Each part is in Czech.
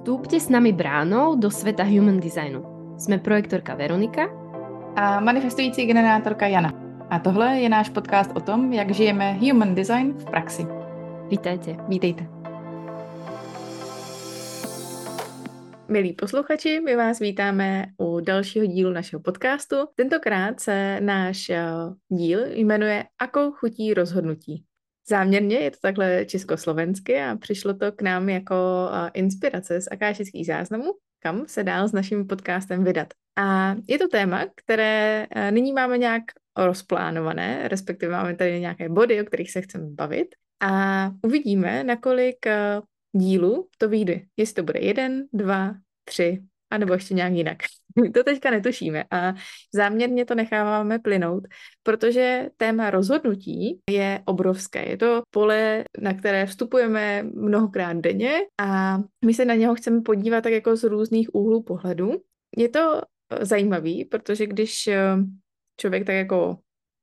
Vstúpte s nami bránou do sveta Human Designu. Sme projektorka Veronika a manifestující generátorka Jana. A tohle je náš podcast o tom, jak žijeme Human Design v praxi. Vítejte. Milí posluchači, my vás vítáme u dalšího dílu našeho podcastu. Tentokrát se náš díl jmenuje Ako chutí rozhodnutí. Záměrně je to takhle československy a přišlo to k nám jako inspirace z akášických záznamů, kam se dál s naším podcastem vydat. A je to téma, které nyní máme nějak rozplánované, respektive máme tady nějaké body, o kterých se chceme bavit a uvidíme, nakolik dílů to vyjde. Jestli to bude 1, 2, 3, anebo ještě nějak jinak. To teďka netušíme a záměrně to necháváme plynout, protože téma rozhodnutí je obrovské. Je to pole, na které vstupujeme mnohokrát denně a my se na něho chceme podívat tak jako z různých úhlů pohledu. Je to zajímavý, protože když člověk tak jako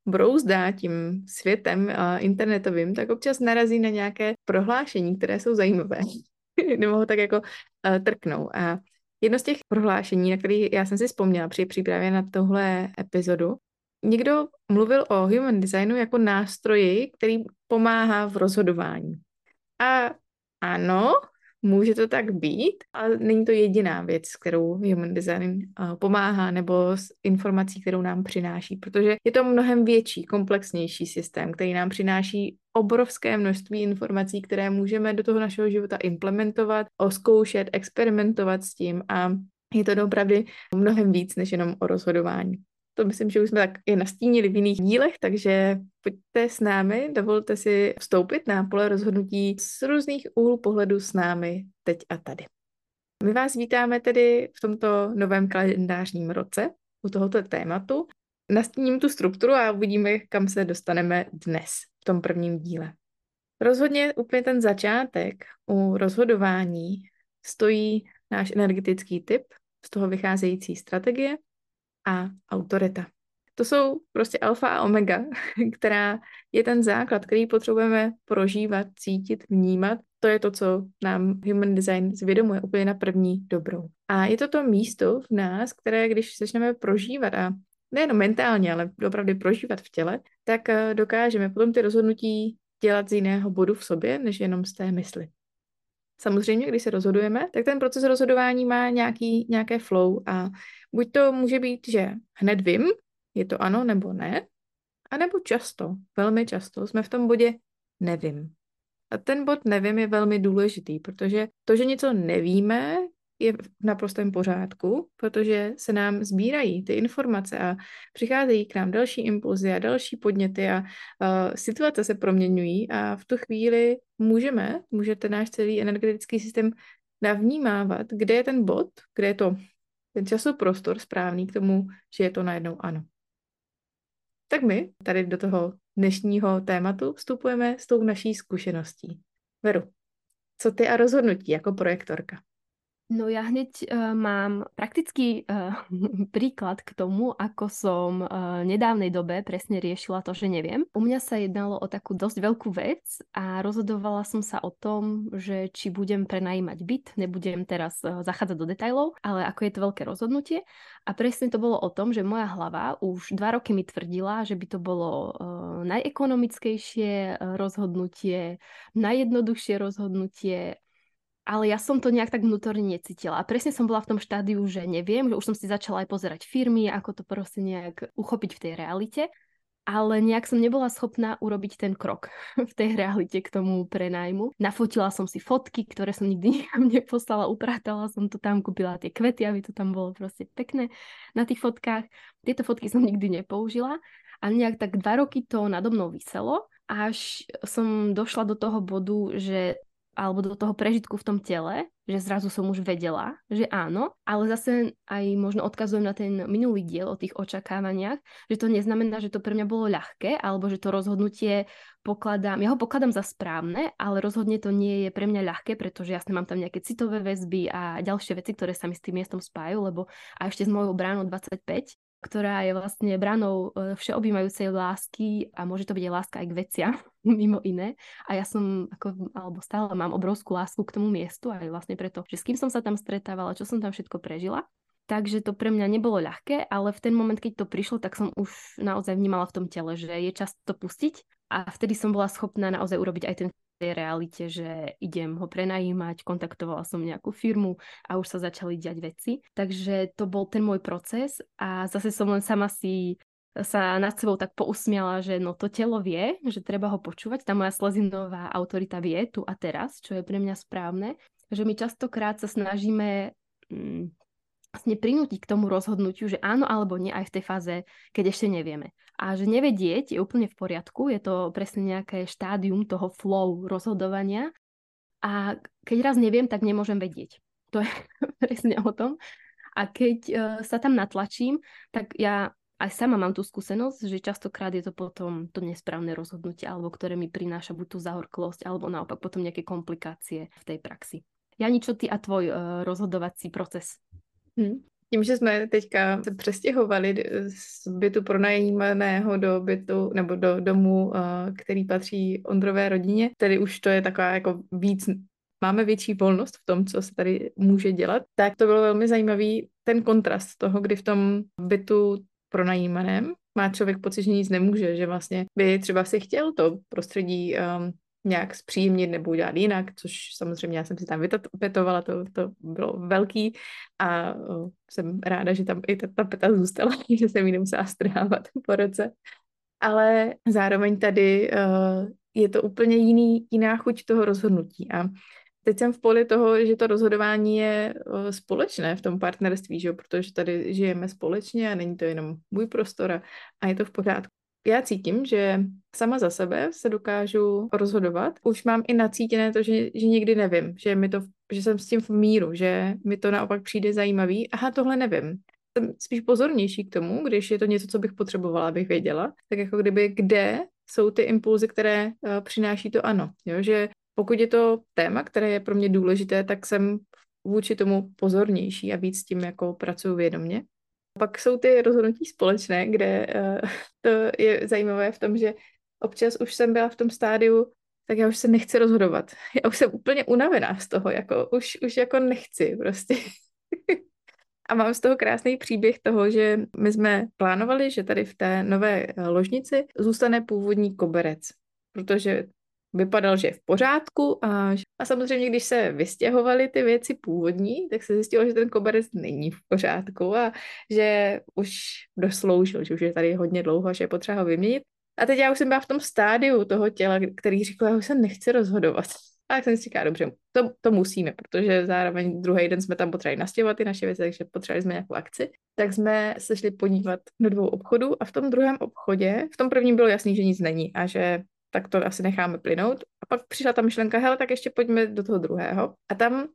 brouzdá tím světem internetovým, tak občas narazí na nějaké prohlášení, které jsou zajímavé. Nebo ho tak jako trknou. A jedno z těch prohlášení, na které já jsem si vzpomněla při přípravě na tohle epizodu, někdo mluvil o Human Designu jako nástroji, který pomáhá v rozhodování. A ano, může to tak být, ale není to jediná věc, kterou Human Design pomáhá nebo s informací, kterou nám přináší, protože je to mnohem větší, komplexnější systém, který nám přináší obrovské množství informací, které můžeme do toho našeho života implementovat, oskoušet, experimentovat s tím a je to doopravdy mnohem víc, než jenom o rozhodování. To myslím, že už jsme tak i nastínili v jiných dílech, takže pojďte s námi, dovolte si vstoupit na pole rozhodnutí z různých úhlů pohledu s námi teď a tady. My vás vítáme tedy v tomto novém kalendářním roce u tohoto tématu. Nastíním tu strukturu a uvidíme, kam se dostaneme dnes v tom prvním díle. Rozhodně úplně ten začátek u rozhodování stojí náš energetický typ, z toho vycházející strategie a autorita. To jsou prostě alfa a omega, která je ten základ, který potřebujeme prožívat, cítit, vnímat. To je to, co nám Human Design zvědomuje úplně na první dobrou. A je to to místo v nás, které, když začneme prožívat a nejenom mentálně, ale opravdu prožívat v těle, tak dokážeme potom ty rozhodnutí dělat z jiného bodu v sobě, než jenom z té mysli. Samozřejmě, když se rozhodujeme, tak ten proces rozhodování má nějaké flow a buď to může být, že hned vím, je to ano nebo ne, anebo často, velmi často jsme v tom bodě nevím. A ten bod nevím je velmi důležitý, protože to, že něco nevíme, je v naprostém pořádku, protože se nám sbírají ty informace a přicházejí k nám další impulzy a další podněty a situace se proměňují a v tu chvíli můžete náš celý energetický systém navnímávat, kde je ten bod, kde je to ten časoprostor správný k tomu, že je to najednou ano. Tak my tady do toho dnešního tématu vstupujeme s tou naší zkušeností. Veru, co ty a rozhodnutí jako projektorka? No ja hneď mám praktický príklad k tomu, ako som nedávnej dobe presne riešila to, že neviem. U mňa sa jednalo o takú dosť veľkú vec a rozhodovala som sa o tom, že či budem prenajímať byt, nebudem teraz zachádzať do detailov, ale ako je to veľké rozhodnutie. A presne to bolo o tom, že moja hlava už 2 roky mi tvrdila, že by to bolo najekonomickejšie rozhodnutie, najjednoduchšie rozhodnutie, ale ja som to nejak tak vnútorne necítila. A presne som bola v tom štádiu, že neviem, že už som si začala aj pozerať firmy, ako to proste nejak uchopiť v tej realite, ale nejak som nebola schopná urobiť ten krok v tej realite k tomu prenajmu. Nafotila som si fotky, ktoré som nikdy nikam neposlala, upratala som to tam, kúpila tie kvety, aby to tam bolo proste pekné na tých fotkách. Tieto fotky som nikdy nepoužila a nejak tak 2 roky to nado mnou viselo, až som došla do toho bodu, že alebo do toho prežitku v tom tele, že zrazu som už vedela, že áno, ale zase aj možno odkazujem na ten minulý diel o tých očakávaniach, že to neznamená, že to pre mňa bolo ľahké, alebo že to rozhodnutie ja ho pokladám za správne, ale rozhodne to nie je pre mňa ľahké, pretože jasne mám tam nejaké citové väzby a ďalšie veci, ktoré sa mi s tým miestom spájajú, lebo a ešte s mojou bránou 25, ktorá je vlastne bránou všeobjímajúcej lásky a môže to byť aj láska aj k veciam, mimo iné. A ja som, alebo stále mám obrovskú lásku k tomu miestu aj vlastne preto, že s kým som sa tam stretávala, čo som tam všetko prežila. Takže to pre mňa nebolo ľahké, ale v ten moment, keď to prišlo, tak som už naozaj vnímala v tom tele, že je čas to pustiť. A vtedy som bola schopná naozaj urobiť aj ten tej realite, že idem ho prenajímať, kontaktovala som nejakú firmu a už sa začali diať veci. Takže to bol ten môj proces a zase som len sama si sa nad sebou tak pousmiala, že no to telo vie, že treba ho počúvať. Tá moja Slezinová autorita vie tu a teraz, čo je pre mňa správne. Že my častokrát sa snažíme vlastne prinútiť k tomu rozhodnutiu, že áno alebo nie aj v tej fáze, keď ešte nevieme. A že nevedieť je úplne v poriadku, je to presne nejaké štádium toho flow rozhodovania a keď raz neviem, tak nemôžem vedieť. To je presne o tom. A keď sa tam natlačím, tak ja aj sama mám tú skúsenosť, že častokrát je to potom to nesprávne rozhodnutie, alebo ktoré mi prináša buď tú zahorklosť, alebo naopak potom nejaké komplikácie v tej praxi. Jani, čo ty a tvoj rozhodovací proces? Tím, že jsme teďka se přestěhovali z bytu pronajímaného do bytu nebo do domu, který patří Ondrové rodině, tedy už to je taková jako víc, máme větší volnost v tom, co se tady může dělat, tak to bylo velmi zajímavý ten kontrast toho, kdy v tom bytu pronajímaném má člověk pocit, že nic nemůže, že vlastně by třeba si chtěl to prostředí nějak zpříjemnit nebo udělat jinak, což samozřejmě já jsem si tam vytapetovala, to bylo velký a jsem ráda, že tam i ta tapeta zůstala, že jsem ji nemusela strhávat po roce. Ale zároveň tady je to úplně jiná chuť toho rozhodnutí a teď jsem v poli toho, že to rozhodování je společné v tom partnerství, že? Protože tady žijeme společně a není to jenom můj prostor a je to v pořádku. Já cítím, že sama za sebe se dokážu rozhodovat. Už mám i nacítěné to, že nikdy nevím, že jsem s tím v míru, že mi to naopak přijde zajímavý. Aha, tohle nevím. Jsem spíš pozornější k tomu, když je to něco, co bych potřebovala, abych věděla. Tak jako kdyby, kde jsou ty impulzy, které přináší to ano. Jo? Že pokud je to téma, které je pro mě důležité, tak jsem vůči tomu pozornější a víc s tím jako pracuji vědomě. Pak jsou ty rozhodnutí společné, kde to je zajímavé v tom, že občas už jsem byla v tom stádiu, tak já už se nechci rozhodovat. Já už jsem úplně unavená z toho, jako už jako nechci prostě. A mám z toho krásný příběh toho, že my jsme plánovali, že tady v té nové ložnici zůstane původní koberec, protože vypadal, že je v pořádku a samozřejmě, když se vystěhovaly ty věci původní, tak se zjistilo, že ten koberec není v pořádku a že už dosloužil, že už je tady hodně dlouho, že je potřeba ho vyměnit. A teď já už jsem byla v tom stádiu toho těla, který říkala, já už se nechci rozhodovat. A tak jsem si říkala, dobře, to musíme, protože zároveň druhý den jsme tam potřebovali nastěhovat ty naše věci, takže potřebovali jsme nějakou akci. Tak jsme se šli podívat do dvou obchodů a v tom druhém obchodě, v tom prvním bylo jasný, že nic není a že tak to asi necháme plynout. A pak přišla ta myšlenka, hele, tak ještě pojďme do toho druhého. A tam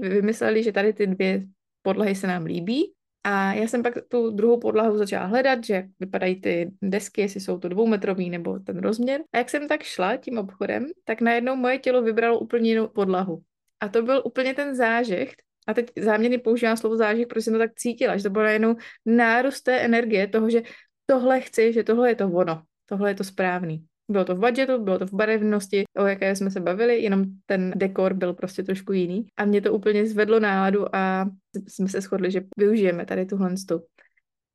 vymysleli, že tady ty dvě podlahy se nám líbí. A já jsem pak tu druhou podlahu začala hledat, že jak vypadají ty desky, jestli jsou to 2metrový nebo ten rozměr. A jak jsem tak šla tím obchodem, tak najednou moje tělo vybralo úplně jinou podlahu. A to byl úplně ten zážicht. A teď záměrně používám slovo zážicht, protože jsem to tak cítila, že to bylo najednou nárůst té energie toho, že tohle chci, že tohle je to ono, tohle je to správný. Bylo to v budžetu, bylo to v barevnosti, o jaké jsme se bavili, jenom ten dekor byl prostě trošku jiný. A mě to úplně zvedlo náladu a jsme se shodli, že využijeme tady tuhle stup.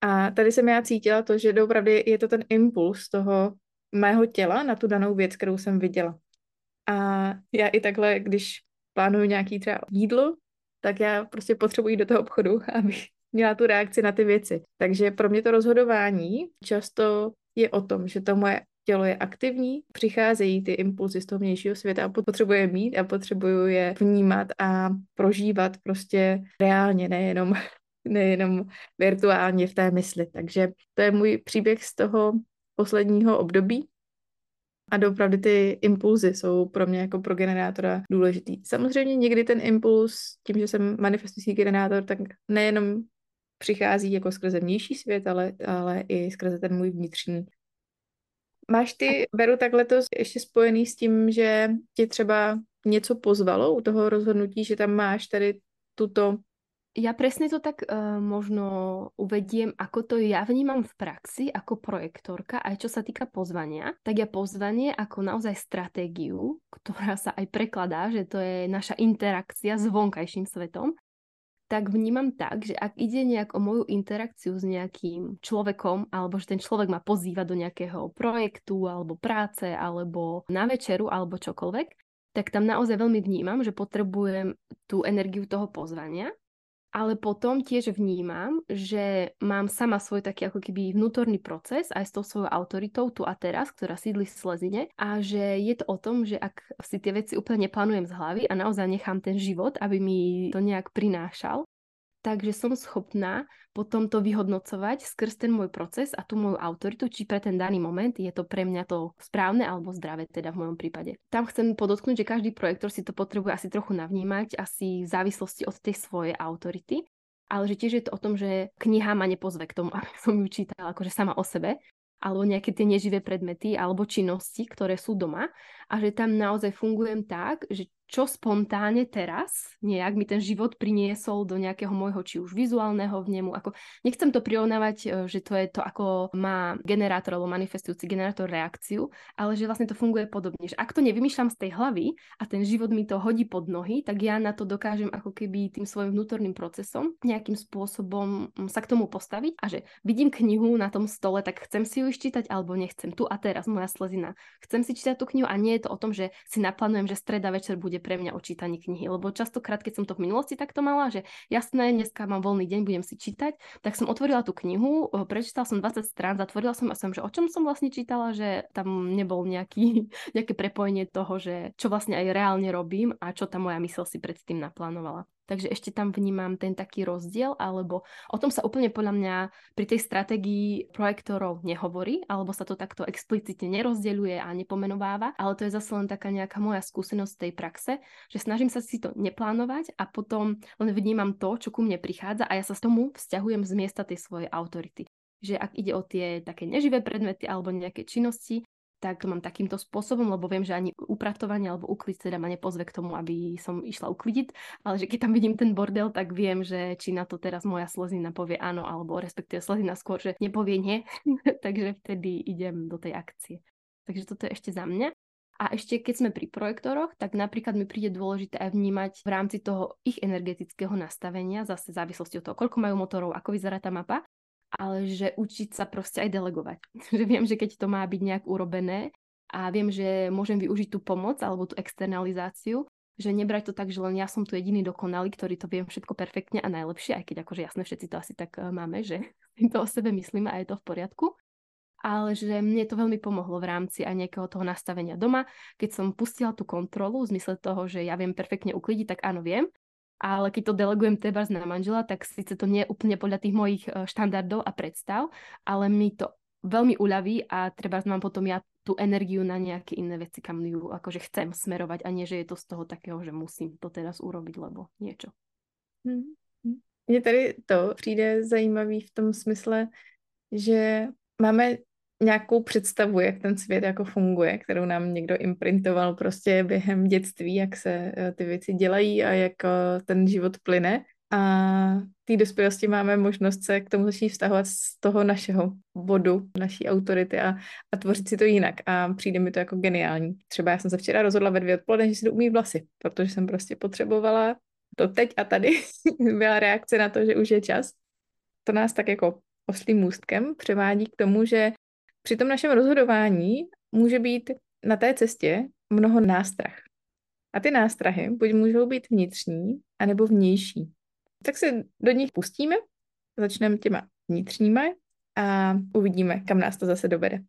A tady jsem já cítila to, že doopravdy je to ten impuls toho mého těla na tu danou věc, kterou jsem viděla. A já i takhle, když plánuju nějaký třeba jídlo, tak já prostě potřebuji do toho obchodu, abych měla tu reakci na ty věci. Takže pro mě to rozhodování často je o tom, že to moje tělo je aktivní, přicházejí ty impulzy z toho vnějšího světa a potřebuje mít a potřebuje je vnímat a prožívat prostě reálně, nejenom virtuálně v té mysli. Takže to je můj příběh z toho posledního období a doopravdy ty impulzy jsou pro mě jako pro generátora důležitý. Samozřejmě někdy ten impuls, tím, že jsem manifestující generátor, tak nejenom přichází jako skrze vnější svět, ale i skrze ten můj vnitřní. Máš ty, Veru, takhle to ještě spojený s tím, že tě třeba něco pozvalo u toho rozhodnutí, že tam máš tady tuto Ja presne to tak možno uvediem, ako to ja vnímam v praxi, ako projektorka, aj čo sa týka pozvania. Tak ja pozvanie ako naozaj stratégiu, ktorá sa aj prekladá, že to je naša interakcia s vonkajším svetom, tak vnímam tak, že ak ide nejak o moju interakciu s nejakým človekom, alebo že ten človek ma pozýva do nejakého projektu, alebo práce, alebo na večeru, alebo čokoľvek, tak tam naozaj veľmi vnímam, že potrebujem tú energiu toho pozvania. Ale potom tiež vnímam, že mám sama svoj taký ako keby vnútorný proces aj s tou svojou autoritou tu a teraz, ktorá sídli v Slezine, a že je to o tom, že ak si tie veci úplne neplánujem z hlavy a naozaj nechám ten život, aby mi to nejak prinášal, takže som schopná potom to vyhodnocovať skrz ten môj proces a tú moju autoritu, či pre ten daný moment je to pre mňa to správne alebo zdravé, teda v mojom prípade. Tam chcem podotknúť, že každý projektor si to potrebuje asi trochu navnímať, asi v závislosti od tej svojej autority, ale že tiež je to o tom, že kniha ma nepozve k tomu, aby som ju čítala akože sama o sebe, alebo nejaké tie neživé predmety, alebo činnosti, ktoré sú doma, a že tam naozaj fungujem tak, že čo spontánne teraz, nejak mi ten život priniesol do nejakého môjho či už vizuálneho vnemu, ako nechcem to prirovnávať, že to je to, ako má generátor alebo manifestujúci generátor reakciu, ale že vlastne to funguje podobne, že ak to nevymýšľam z tej hlavy a ten život mi to hodí pod nohy, tak ja na to dokážem ako keby tým svojim vnútorným procesom nejakým spôsobom sa k tomu postaviť, a že vidím knihu na tom stole, tak chcem si ju čítať alebo nechcem. Tu a teraz moja Slezina. Chcem si čítať tú knihu, a nie je to o tom, že si naplánujem, že streda večer bude pre mňa o čítaní knihy, lebo častokrát, keď som to v minulosti takto mala, že jasné, dneska mám voľný deň, budem si čítať, tak som otvorila tú knihu, prečítala som 20 strán, zatvorila som a som, že o čom som vlastne čítala, že tam nebol nejaké prepojenie toho, že čo vlastne aj reálne robím a čo tá moja myseľ si predtým naplánovala. Takže ešte tam vnímam ten taký rozdiel, alebo o tom sa úplne podľa mňa pri tej stratégii projektorov nehovorí, alebo sa to takto explicitne nerozdeľuje a nepomenováva, ale to je zase len taká nejaká moja skúsenosť z tej praxe, že snažím sa si to neplánovať a potom len vnímam to, čo ku mne prichádza, a ja sa s tomu vzťahujem z miesta tej svojej autority. Že ak ide o tie také neživé predmety alebo nejaké činnosti, tak to mám takýmto spôsobom, lebo viem, že ani upratovanie alebo uklid teda ma nepozve k tomu, aby som išla uklidiť, ale že keď tam vidím ten bordel, tak viem, že či na to teraz moja Slezina povie áno, alebo respektíve Slezina skôr, že nepovie nie, takže vtedy idem do tej akcie. Takže toto je ešte za mňa. A ešte keď sme pri projektoroch, tak napríklad mi príde dôležité aj vnímať v rámci toho ich energetického nastavenia, zase v závislosti od toho, koľko majú motorov, ako vyzerá tá mapa, ale že učiť sa proste aj delegovať. Že viem, že keď to má byť nejak urobené a viem, že môžem využiť tú pomoc alebo tú externalizáciu, že nebrať to tak, že len ja som tu jediný dokonalý, ktorý to viem všetko perfektne a najlepšie, aj keď akože jasné, všetci to asi tak máme, že to o sebe myslíme a je to v poriadku. Ale že mne to veľmi pomohlo v rámci aj nejakého toho nastavenia doma, keď som pustila tú kontrolu v zmysle toho, že ja viem perfektne uklidiť, tak áno, viem. Ale keď to delegujem trebárs na manžela, tak síce to nie je úplne podľa tých mojich štandardov a predstav, ale mi to veľmi uľaví a trebárs mám potom ja tú energiu na nejaké iné veci, kam ju akože chcem smerovať, a nie, že je to z toho takého, že musím to teraz urobiť, lebo niečo. Mně tady to přijde zajímavý v tom smysle, že máme nějakou představu, jak ten svět jako funguje, kterou nám někdo imprintoval prostě během dětství, jak se ty věci dělají a jak ten život plyne. A v té dospělosti máme možnost se k tomu začít vztahovat z toho našeho bodu, naší autority a tvořit si to jinak. A přijde mi to jako geniální. Třeba já jsem se včera rozhodla ve 14:00, že si jdu umýt vlasy, protože jsem prostě potřebovala to teď a tady. Byla reakce na to, že už je čas. To nás tak jako oslým můstkem převádí k tomu, že při tom našem rozhodování může být na té cestě mnoho nástrah. A ty nástrahy buď můžou být vnitřní, anebo vnější. Tak se do nich pustíme, začneme těma vnitřníma a uvidíme, kam nás to zase dovede.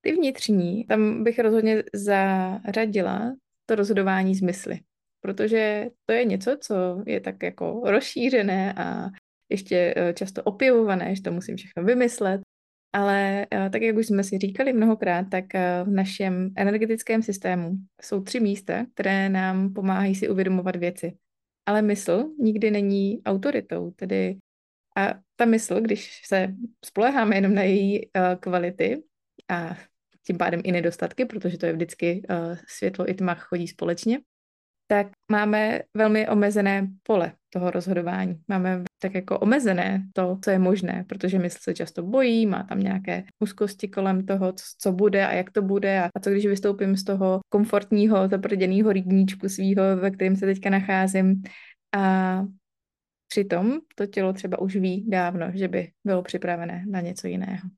Ty vnitřní, tam bych rozhodně zařadila to rozhodování z mysli, protože to je něco, co je tak jako rozšířené a ještě často opěvované, že to musím všechno vymyslet. Ale tak, jak už jsme si říkali mnohokrát, tak v našem energetickém systému jsou 3 místa, které nám pomáhají si uvědomovat věci. Ale mysl nikdy není autoritou. Tedy a ta mysl, když se spoléháme jenom na její kvality a tím pádem i nedostatky, protože to je vždycky světlo i tma chodí společně, tak máme velmi omezené pole toho rozhodování. Máme tak jako omezené to, co je možné, protože mysl se často bojí, má tam nějaké úzkosti kolem toho, co bude a jak to bude a co když vystoupím z toho komfortního, zaprděného rybníčku svýho, ve kterém se teďka nacházím. A přitom to tělo třeba už ví dávno, že by bylo připravené na něco jiného.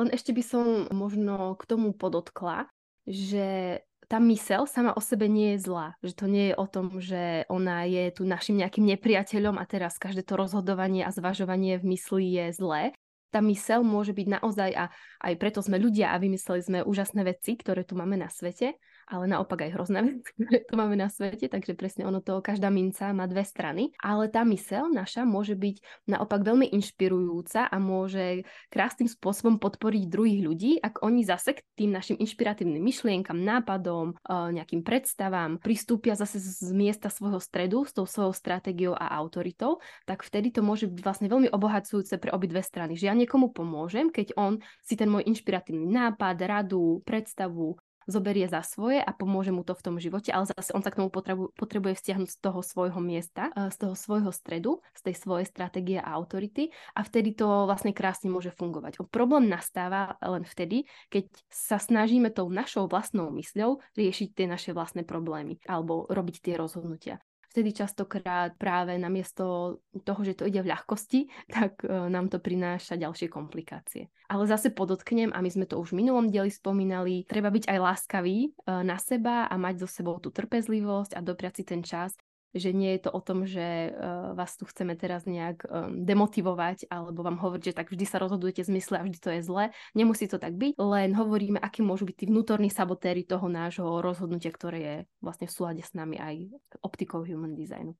Len ešte by som možno k tomu podotkla, že tá myseľ sama o sebe nie je zlá. Že to nie je o tom, že ona je tu našim nejakým nepriateľom a teraz každé to rozhodovanie a zvažovanie v mysli je zlé. Tá myseľ môže byť naozaj, a aj preto sme ľudia a vymysleli sme úžasné veci, ktoré tu máme na svete, ale naopak aj hrozné veci, ktoré tu máme na svete, takže presne ono to, každá minca má dve strany, ale tá myseľ naša môže byť naopak veľmi inšpirujúca a môže krásnym spôsobom podporiť druhých ľudí, ak oni zase k tým našim inšpiratívnym myšlienkam, nápadom, nejakým predstavám pristúpia zase z miesta svojho stredu, s tou svojou stratégiou a autoritou, tak vtedy to môže byť vlastne veľmi obohacujúce pre obidve strany, že niekomu pomôžem, keď on si ten môj inšpiratívny nápad, radu, predstavu zoberie za svoje a pomôže mu to v tom živote, ale zase on sa k tomu potrebuje vzťahnuť z toho svojho miesta, z toho svojho stredu, z tej svojej stratégie a autority a vtedy to vlastne krásne môže fungovať. Problém nastáva len vtedy, keď sa snažíme tou našou vlastnou mysľou riešiť tie naše vlastné problémy alebo robiť tie rozhodnutia. Vtedy častokrát práve namiesto toho, že to ide v ľahkosti, tak nám to prináša ďalšie komplikácie. Ale zase podotknem, a my sme to už v minulom dieli spomínali, treba byť aj láskavý na seba a mať so sebou tú trpezlivosť a dopriať si ten čas, že nie je to o tom, že vás tu chceme teraz nejak demotivovať alebo vám hovoriť, že tak vždy sa rozhodujete z mysle a vždy to je zlé. Nemusí to tak byť, len hovoríme, akí môžu byť tí vnútorní sabotéry toho nášho rozhodnutia, ktoré je vlastne v súlade s nami aj optikou Human Designu.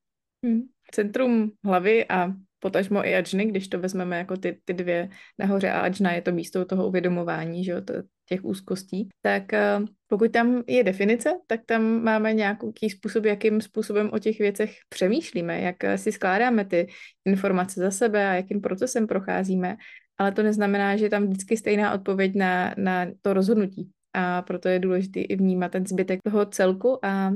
Centrum hlavy a potažmo i ajny, když to vezmeme jako ty dvě nahoře a ajna je to místo toho uvědomování, že jo, těch úzkostí, tak pokud tam je definice, tak tam máme nějaký způsob, jakým způsobem o těch věcech přemýšlíme, jak si skládáme ty informace za sebe a jakým procesem procházíme, ale to neznamená, že je tam vždycky stejná odpověď na to rozhodnutí a proto je důležité i vnímat ten zbytek toho celku a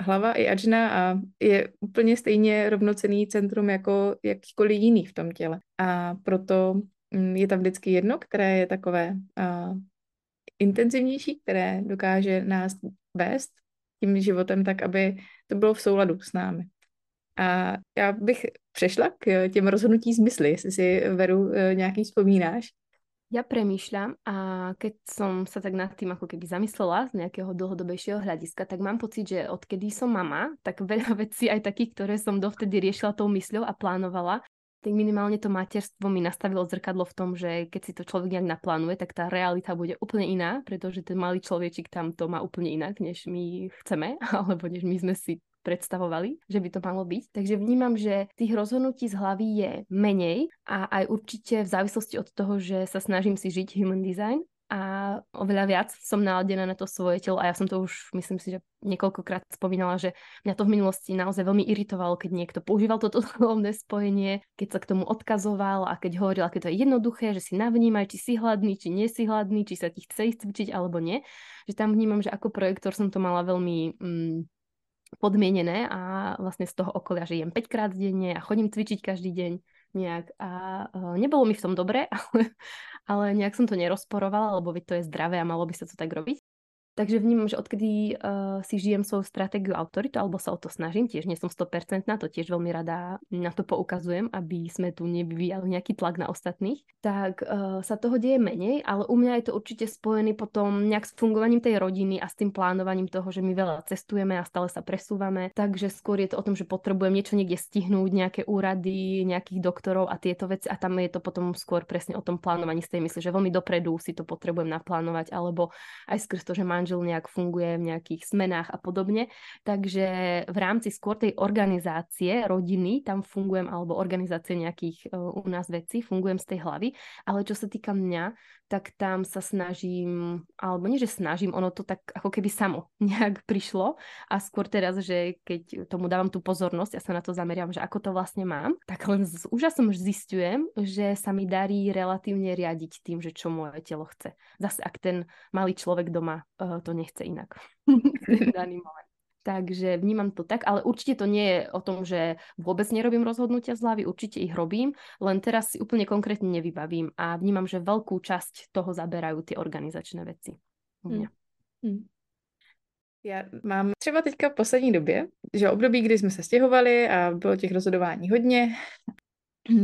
hlava i ajna a je úplně stejně rovnocenný centrum jako jakýkoliv jiný v tom těle. A proto je tam vždycky jedno, které je takové intenzivnější, které dokáže nás vést tím životem tak, aby to bylo v souladu s námi. A já bych přešla k těm rozhodnutí smysly, jestli si Veru nějaký vzpomínáš. Ja premýšľam a keď som sa tak nad tým ako keby zamyslela z nejakého dlhodobejšieho hľadiska, tak mám pocit, že odkedy som mama, tak veľa vecí aj takých, ktoré som dovtedy riešila tou mysľou a plánovala, tak minimálne to materstvo mi nastavilo zrkadlo v tom, že keď si to človek nejak naplánuje, tak tá realita bude úplne iná, pretože ten malý človečik tam to má úplne inak, než my chceme, alebo než my sme si predstavovali, že by to malo byť. Takže vnímam, že tých rozhodnutí z hlavy je menej a aj určite v závislosti od toho, že sa snažím si žiť Human Design a oveľa viac som naladená na to svoje telo a ja som to už, myslím si, že niekoľkokrát spomínala, že mňa to v minulosti naozaj veľmi iritovalo, keď niekto používal toto slovné spojenie, keď sa k tomu odkazoval a keď hovoril, aké to je jednoduché, že si navnímaj, či si hladný, či nie si hladný, či sa ti chce ísť cvičiť alebo nie. Že tam vnímam, že ako projektor som to mala veľmi podmienené a vlastne z toho okolia, že jem 5-krát denne a chodím cvičiť každý deň nejak a nebolo mi v tom dobre, ale nejak som to nerozporovala, lebo veď to je zdravé a malo by sa to tak robiť. Takže vnímam, že odkedy si žijem svoju stratégiu autoritu, alebo sa o to snažím, tiež nie som 100% na to, tiež veľmi rada na to poukazujem, aby sme tu nevyvíjali nejaký tlak na ostatných, tak sa toho deje menej, ale u mňa je to určite spojené potom nejak s fungovaním tej rodiny a s tým plánovaním toho, že my veľa cestujeme a stále sa presúvame, takže skôr je to o tom, že potrebujem niečo niekde stihnúť, nejaké úrady, nejakých doktorov a tieto veci a tam je to potom skôr presne o tom plánovaní z tej mysli, že veľmi dopredu si to potrebujem naplánovať, alebo aj skrz to, že nejak funguje v nejakých smenách a podobne. Takže v rámci skôr tej organizácie rodiny tam fungujem, alebo organizácie nejakých u nás vecí, fungujem z tej hlavy. Ale čo sa týka mňa, tak tam sa snažím, alebo nie, že snažím, ono to tak ako keby samo nejak prišlo. A skôr teraz, že keď tomu dávam tú pozornosť, ja sa na to zameriam, že ako to vlastne mám, tak len s úžasom zistujem, že sa mi darí relatívne riadiť tým, že čo moje telo chce. Zase ak ten malý človek doma to nechce inak v daný moment. Takže vnímam to tak, ale určite to nie je o tom, že vôbec nerobím rozhodnutia z hlavy, určite ich robím, len teraz si úplne konkrétne nevybavím a vnímam, že veľkú časť toho zaberajú tie organizačné veci. Já mám třeba teďka v poslední době, že období, kdy jsme se stěhovali a bylo těch rozhodování hodně,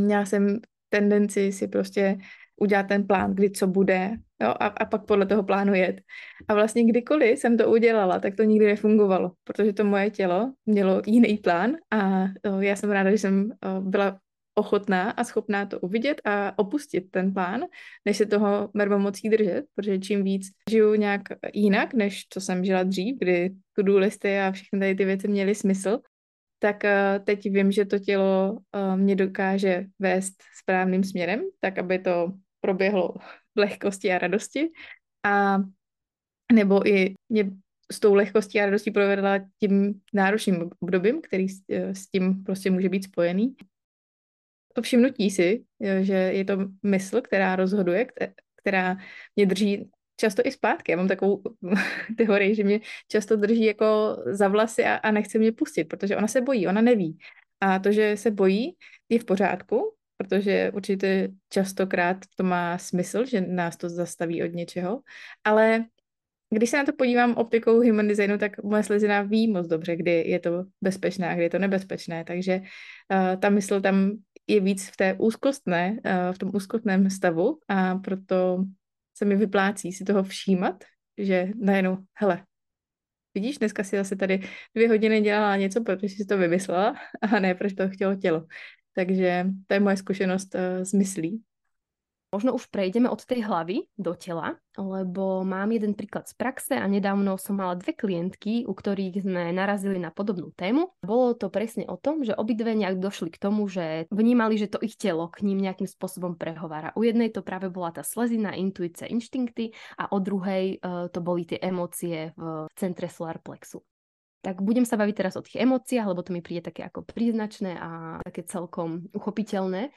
já jsem tendenci si prostě udělat ten plán, kdy co bude, jo, a pak podle toho plánu jet. A vlastně kdykoliv jsem to udělala, tak to nikdy nefungovalo, protože to moje tělo mělo jiný plán a já jsem ráda, že jsem byla ochotná a schopná to uvidět a opustit ten plán, než se toho mermomocí držet, protože čím víc žiju nějak jinak, než co jsem žila dřív, kdy to-do listy a všechny tady ty věci měly smysl, tak teď vím, že to tělo mě dokáže vést správným směrem, tak aby to proběhlo v lehkosti a radosti. A nebo i mě s tou lehkostí a radostí provedla tím náročným obdobím, který s tím prostě může být spojený. To všimnutí si, že je to mysl, která rozhoduje, která mě drží často i zpátky. Já mám takovou teorii, že mě často drží jako za vlasy a nechce mě pustit, protože ona se bojí, ona neví. A to, že se bojí, je v pořádku, protože určitě častokrát to má smysl, že nás to zastaví od něčeho. Ale když se na to podívám optikou Human Designu, tak moje slezina ví moc dobře, kdy je to bezpečné a kdy je to nebezpečné. Takže ta mysl tam je víc v té úzkostné, v tom úzkostném stavu a proto se mi vyplácí si toho všímat, že najednou, hele, vidíš, dneska si zase tady 2 hodiny dělala něco, protože jsi to vymyslela a ne, protože to chtělo tělo. Takže to je moje zkušenost s myslí. Možno už prejdeme od tej hlavy do tela, lebo mám jeden príklad z praxe a nedávno som mala 2 klientky, u ktorých sme narazili na podobnú tému. Bolo to presne o tom, že obidve nejak došli k tomu, že vnímali, že to ich telo k ním nejakým spôsobom prehovára. U jednej to práve bola tá slezina, intuícia, inštinkty a o druhej to boli tie emócie v centre solar plexu. Tak budem sa baviť teraz o tých emóciách, lebo to mi príde také ako príznačné a také celkom uchopiteľné.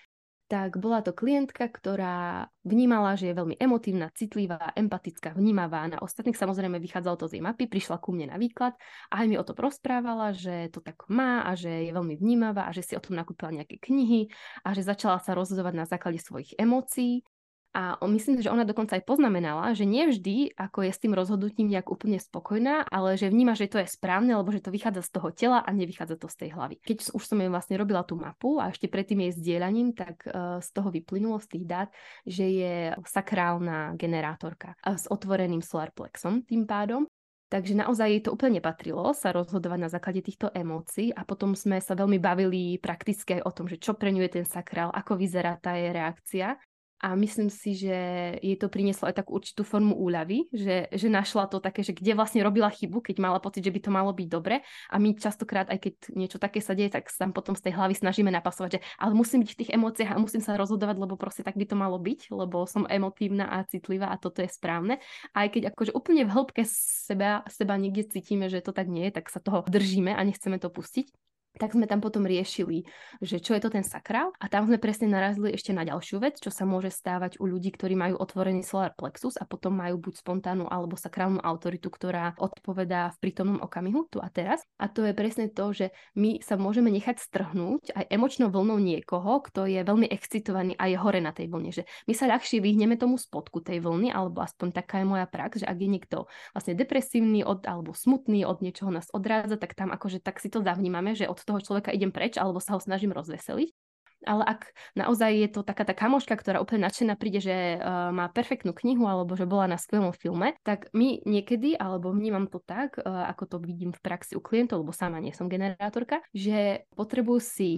Tak bola to klientka, ktorá vnímala, že je veľmi emotívna, citlivá, empatická, vnímavá na ostatných. Samozrejme, vychádzalo to z jej mapy, prišla ku mne na výklad a aj mi o tom rozprávala, že to tak má a že je veľmi vnímavá a že si o tom nakúpila nejaké knihy a že začala sa rozhodovať na základe svojich emócií. A myslím, že ona dokonca aj poznamenala, že nie vždy, ako je s tým rozhodnutím nejak úplne spokojná, ale že vníma, že to je správne, lebo že to vychádza z toho tela a nevychádza to z tej hlavy. Keď už som jej vlastne robila tú mapu a ešte predtým jej zdieľaním, tak z toho vyplynulo z tých dát, že je sakrálna generátorka s otvoreným solarplexom tým pádom. Takže naozaj jej to úplne nepatrilo sa rozhodovať na základe týchto emócií a potom sme sa veľmi bavili prakticky aj o tom, že čo pre ňu je ten sakrál, ako vyzerá tá jej reakcia. A myslím si, že jej to prinieslo aj takú určitú formu úľavy, že našla to také, že kde vlastne robila chybu, keď mala pocit, že by to malo byť dobre. A my častokrát, aj keď niečo také sa deje, tak sa potom z tej hlavy snažíme napasovať, že ale musím byť v tých emóciách a musím sa rozhodovať, lebo proste tak by to malo byť, lebo som emotívna a citlivá a toto je správne. Aj keď akože úplne v hĺbke seba niekde cítime, že to tak nie je, tak sa toho držíme a nechceme to pustiť. Tak sme tam potom riešili, že čo je to ten sakrál a tam sme presne narazili ešte na ďalšiu vec, čo sa môže stávať u ľudí, ktorí majú otvorený solar plexus a potom majú buď spontánnu alebo sakrálnu autoritu, ktorá odpovedá v prítomnom okamihu, tu a teraz. A to je presne to, že my sa môžeme nechať strhnúť aj emočnou vlnou niekoho, kto je veľmi excitovaný a je hore na tej vlne, že my sa ľahšie vyhneme tomu spodku tej vlny, alebo aspoň taká je moja prax, že ak je niekto vlastne depresívny alebo smutný, od niečoho nás odrádza, tak tam akože tak si to zavnímame, že od toho človeka idem preč, alebo sa ho snažím rozveseliť. Ale ak naozaj je to taká tá kamoška, ktorá úplne nadšená príde, že má perfektnú knihu alebo že bola na skvelom filme, tak my niekedy, alebo vnímam to tak, ako to vidím v praxi u klientov, lebo sama nie som generátorka, že potrebujú si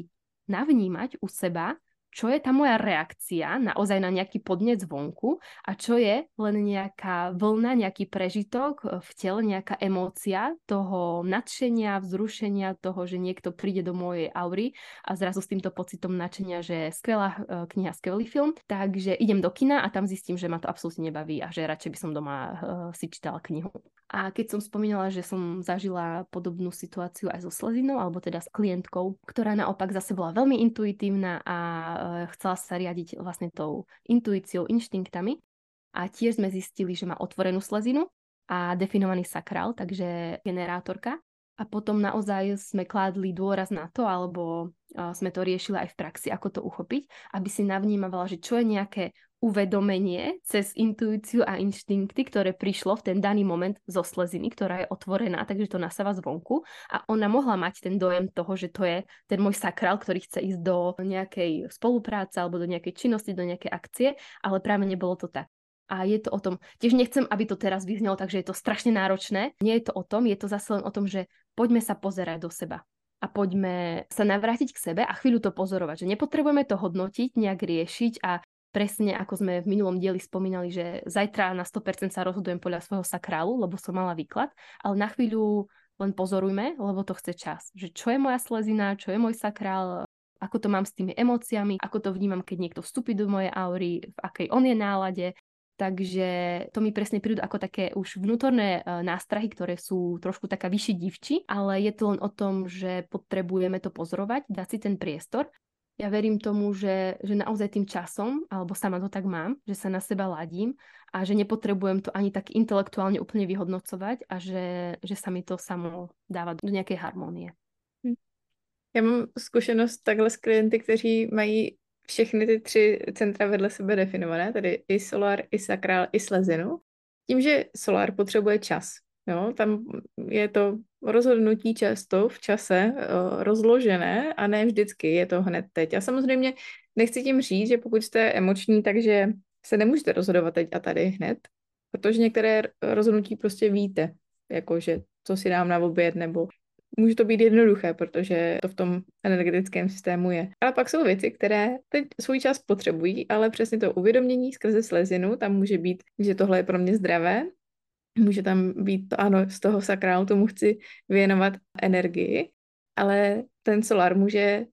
navnímať u seba, čo je tá moja reakcia naozaj na nejaký podnec vonku a čo je len nejaká vlna, nejaký prežitok v tele, nejaká emócia toho nadšenia, vzrušenia, toho, že niekto príde do mojej aury a zrazu s týmto pocitom nadšenia, že skvelá kniha, skvelý film, takže idem do kina a tam zistím, že ma to absolútne nebaví a že radšej by som doma si čítala knihu. A keď som spomínala, že som zažila podobnú situáciu aj so slezinou, alebo teda s klientkou, ktorá naopak zase bola veľmi intuitívna a chcela sa riadiť vlastne tou intuíciou, inštinktami. A tiež sme zistili, že má otvorenú slezinu a definovaný sakrál, takže generátorka. A potom naozaj sme kládli dôraz na to, alebo sme to riešili aj v praxi, ako to uchopiť, aby si navnímavala, že čo je nejaké uvedomenie cez intuíciu a inštinkty, ktoré prišlo v ten daný moment zo sleziny, ktorá je otvorená, takže to nasáva zvonku. A ona mohla mať ten dojem toho, že to je ten môj sakrál, ktorý chce ísť do nejakej spolupráce alebo do nejakej činnosti, do nejakej akcie, ale práve nebolo to tak. A je to o tom, tiež nechcem, aby to teraz vyznelo, takže je to strašne náročné. Nie je to o tom, je to zase len o tom, že poďme sa pozerať do seba a poďme sa navrátiť k sebe a chvíľu to pozorovať, že nepotrebujeme to hodnotiť, nejak riešiť a presne ako sme v minulom dieli spomínali, že zajtra na 100% sa rozhodujem podľa svojho sakrálu, lebo som mala výklad, ale na chvíľu len pozorujme, lebo to chce čas, že čo je moja slezina, čo je môj sakrál, ako to mám s tými emóciami, ako to vnímam, keď niekto vstúpi do mojej aury, v akej on je nálade. Takže to mi presne prídu ako také už vnútorné nástrahy, ktoré sú trošku taká vyšší divčí, ale je to len o tom, že potrebujeme to pozorovať, dať si ten priestor. Ja verím tomu, že naozaj tým časom, alebo sama to tak mám, že sa na seba ladím a že nepotrebujem to ani tak intelektuálne úplne vyhodnocovať a že sa mi to samo dáva do nejakej harmonie. Já mám zkušenost takhle s klienty, kteří mají všechny ty tři centra vedle sebe definované, tedy i solar, i sakrál, i slezinu. Tím, že solar potřebuje čas, jo, tam je to rozhodnutí často v čase rozložené a ne vždycky je to hned teď. A samozřejmě nechci tím říct, že pokud jste emoční, takže se nemůžete rozhodovat teď a tady hned, protože některé rozhodnutí prostě víte, jakože co si dám na oběd nebo může to být jednoduché, protože to v tom energetickém systému je. Ale pak jsou věci, které teď svůj čas potřebují, ale přesně to uvědomění skrze slezinu, tam může být, že tohle je pro mě zdravé, může tam být to, ano, z toho sakrálu tomu chci věnovat energii, ale ten solar může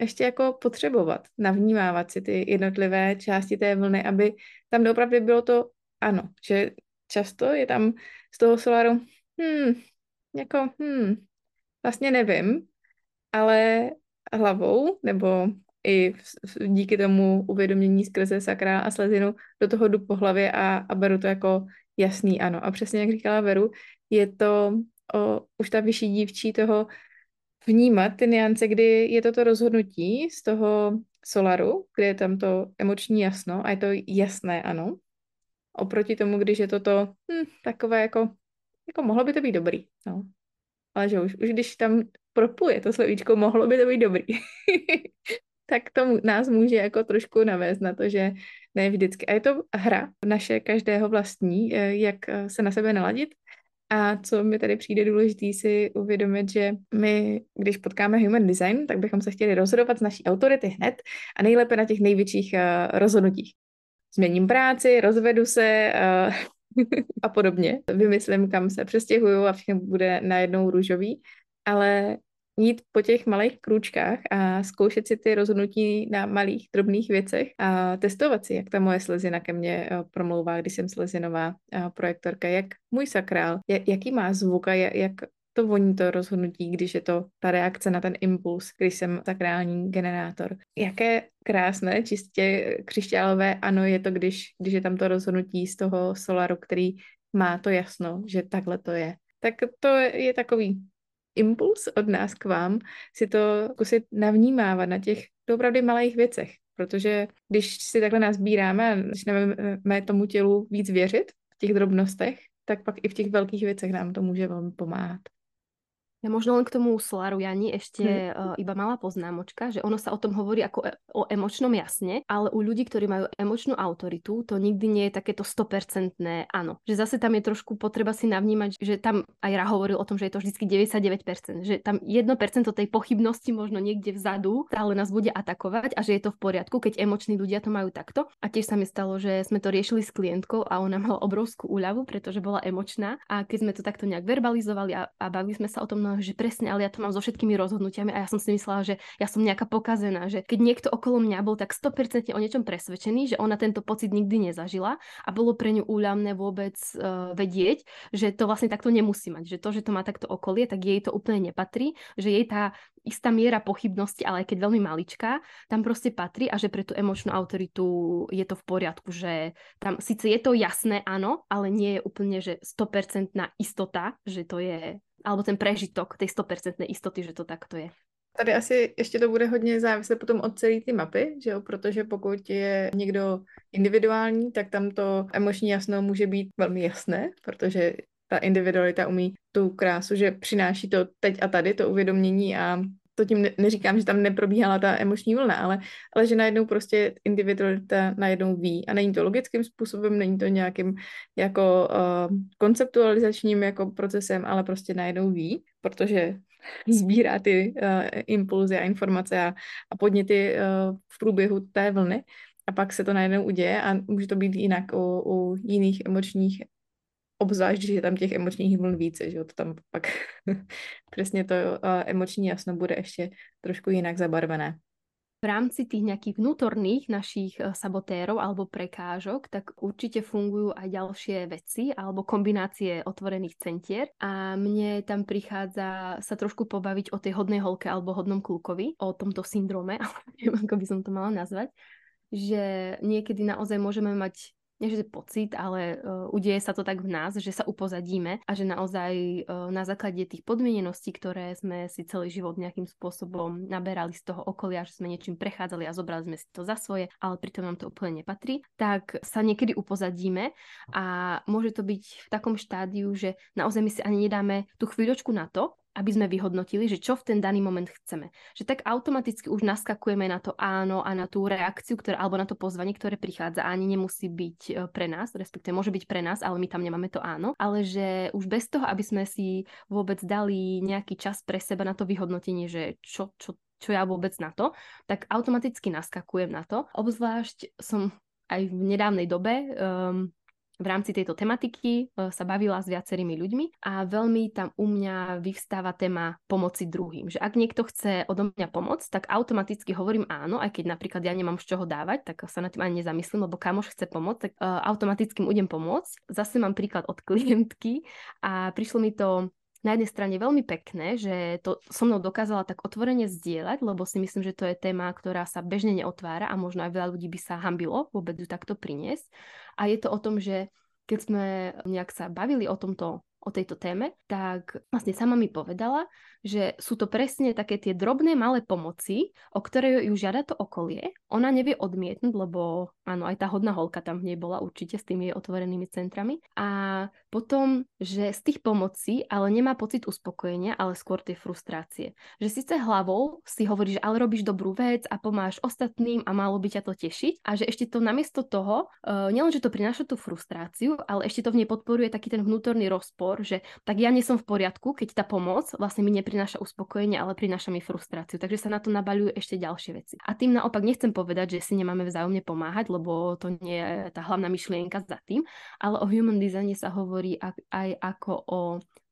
ještě jako potřebovat, navnímávat si ty jednotlivé části té vlny, aby tam doopravdy bylo to ano, že často je tam z toho solaru vlastně nevím, ale hlavou nebo i díky tomu uvědomění skrze sakrál a slezinu do toho jdu po hlavě a beru to jako jasný ano. A přesně jak říkala Veru, je to už ta vyšší dívčí toho vnímat ty nuance, kdy je to rozhodnutí z toho solaru, kde je tam to emoční jasno a je to jasné ano. Oproti tomu, když je toto takové jako mohlo by to být dobrý, no. Ale že už když tam propuje to slovíčko, mohlo by to být dobrý, tak to nás může jako trošku navést na to, že ne vždycky. A je to hra naše každého vlastní, jak se na sebe naladit. A co mi tady přijde důležitý si uvědomit, že my, když potkáme Human Design, tak bychom se chtěli rozhodovat z naší autority hned a nejlépe na těch největších rozhodnutích. Změním práci, rozvedu se... a podobně. Vymyslím, kam se přestěhuju a všechno bude najednou růžový, ale jít po těch malých krůčkách a zkoušet si ty rozhodnutí na malých, drobných věcech a testovat si, jak ta moje slezina ke mně promlouvá, když jsem slezinová projektorka, jak můj sakrál, jaký má zvuk a jak to voní to rozhodnutí, když je to ta reakce na ten impuls, když jsem sakrální generátor. Jaké krásné, čistě křišťálové ano je to, když je tam to rozhodnutí z toho solaru, který má to jasno, že takhle to je. Tak to je takový impuls od nás k vám, si to zkusit navnímávat na těch opravdu malých věcech, protože když si takhle nazbíráme a začneme tomu tělu víc věřit v těch drobnostech, tak pak i v těch velkých věcech nám to může velmi pomáhat. Ja možno len k tomu solaru, Jani, ešte iba malá poznámočka, že ono sa o tom hovorí ako o emočnom jasne, ale u ľudí, ktorí majú emočnú autoritu, to nikdy nie je takéto 100% áno. Že zase tam je trošku potreba si navnímať, že tam aj Ra hovoril o tom, že je to vždycky 99%, že tam 1% tej pochybnosti možno niekde vzadu stále nás bude atakovať a že je to v poriadku, keď emoční ľudia to majú takto. A tiež sa mi stalo, že sme to riešili s klientkou a ona mala obrovskú úľavu, pretože bola emočná a keď sme to takto nejak verbalizovali a bavili sme sa o tom, že presne, ale ja to mám so všetkými rozhodnutiami a ja som si myslela, že ja som nejaká pokazená, že keď niekto okolo mňa bol tak 100% o niečom presvedčený, že ona tento pocit nikdy nezažila a bolo pre ňu úľavné vôbec vedieť, že to vlastne takto nemusí mať, že to má takto okolie, tak jej to úplne nepatrí, že jej tá istá miera pochybnosti, ale aj keď veľmi maličká, tam proste patrí a že pre tú emočnú autoritu je to v poriadku, že tam síce je to jasné áno, ale nie je úplne, že 100% istota, že to je alebo ten prežitok tej 100% istoty, že to takto je. Tady asi ještě to bude hodně záviset potom od celé ty mapy, že jo? Protože pokud je někdo individuální, tak tam to emoční jasno může být velmi jasné, protože ta individualita umí tu krásu, že přináší to teď a tady, to uvědomění a to tím neříkám, že tam neprobíhala ta emoční vlna, ale že najednou prostě individualita najednou ví. A není to logickým způsobem, není to nějakým jako konceptualizačním jako procesem, ale prostě najednou ví, protože sbírá ty impulzy a informace a podněty v průběhu té vlny a pak se to najednou uděje a může to být jinak u jiných emočních, obzvlášť, že je tam těch emočních vln více, že jo, to tam pak přesně to emoční jasno bude ještě trošku jinak zabarvené. V rámci tých nejakých vnútorných našich sabotérov alebo prekážok, tak určite fungujú aj ďalšie veci alebo kombinácie otvorených centier. A mne tam prichádza sa trošku pobaviť o tej hodnej holke alebo hodnom kľúkovi, o tomto syndrome, ale neviem, ako by som to mala nazvať, že niekedy naozaj môžeme mať než pocit, ale udeje sa to tak v nás, že sa upozadíme a že naozaj na základe tých podmieneností, ktoré sme si celý život nejakým spôsobom naberali z toho okolia, že sme niečím prechádzali a zobrali sme si to za svoje, ale pritom nám to úplne nepatrí, tak sa niekedy upozadíme a môže to byť v takom štádiu, že naozaj my si ani nedáme tú chvíľočku na to, aby sme vyhodnotili, že čo v ten daný moment chceme. Že tak automaticky už naskakujeme na to áno a na tú reakciu, ktorá, alebo na to pozvanie, ktoré prichádza, ani nemusí byť pre nás, respektíve môže byť pre nás, ale my tam nemáme to áno, ale že už bez toho, aby sme si vôbec dali nejaký čas pre seba na to vyhodnotenie, že čo ja vôbec na to, tak automaticky naskakujem na to. Obzvlášť som aj v nedávnej dobe v rámci tejto tematiky sa bavila s viacerými ľuďmi a veľmi tam u mňa vyvstáva téma pomoci druhým. Že ak niekto chce odo mňa pomôcť, tak automaticky hovorím áno, aj keď napríklad ja nemám z čoho dávať, tak sa na tým ani nezamyslím, lebo kamoš chce pomôcť, tak automaticky mu idem pomôcť. Zase mám príklad od klientky a prišlo mi to na jednej strane veľmi pekné, že to so mnou dokázala tak otvorene zdieľať, lebo si myslím, že to je téma, ktorá sa bežne neotvára a možno aj veľa ľudí by sa hanbilo vôbec ju takto priniesť. A je to o tom, že keď sme nejak sa bavili o tejto téme, tak vlastne sama mi povedala, že sú to presne také tie drobné malé pomoci, o ktoré ju žiada to okolie. Ona nevie odmietnúť, lebo áno, aj tá hodná holka tam v nej bola určite s tými jej otvorenými centrami. A potom, že z tých pomocí ale nemá pocit uspokojenia, ale skôr tie frustrácie. Že síce hlavou si hovorí, že ale robíš dobrú vec a pomáhaš ostatným a malo by ťa to tešiť. A že ešte to namiesto toho, nielen, že to prináša tú frustráciu, ale ešte to v nej podporuje taký ten vnútorný rozpor, že tak ja nie som v poriadku, keď tá pomoc vlastne mi neprináša uspokojenie, ale prináša mi frustráciu. Takže sa na to nabaľujú ešte ďalšie veci. A tým naopak nechcem povedať, že si nemáme vzájomne pomáhať, lebo to nie je tá hlavná myšlienka za tým, ale o human design sa hovorí aj ako o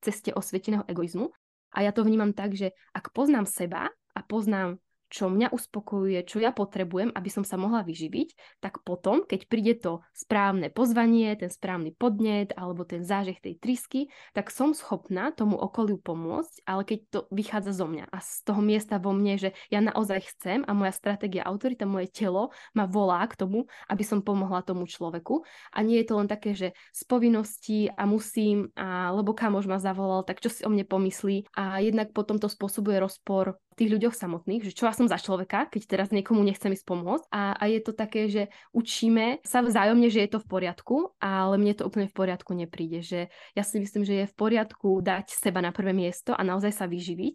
ceste osvieteného egoizmu. A ja to vnímam tak, že ak poznám seba a poznám, čo mňa uspokojuje, čo ja potrebujem, aby som sa mohla vyživiť, tak potom, keď príde to správne pozvanie, ten správny podnet alebo ten zážeh tej trysky, tak som schopná tomu okoliu pomôcť, ale keď to vychádza zo mňa a z toho miesta vo mne, že ja naozaj chcem a moja stratégia, autorita, moje telo ma volá k tomu, aby som pomohla tomu človeku. A nie je to len také, že z povinnosti a musím, lebo kamoš ma zavolal, tak čo si o mne pomyslí. A jednak potom to spôsobuje rozpor tých ľuďoch samotných, že čo ja som za človeka, keď teraz niekomu nechcem ísť pomôcť. A je to také, že učíme sa vzájomne, že je to v poriadku, ale mne to úplne v poriadku nepríde. Že ja si myslím, že je v poriadku dať seba na prvé miesto a naozaj sa vyživiť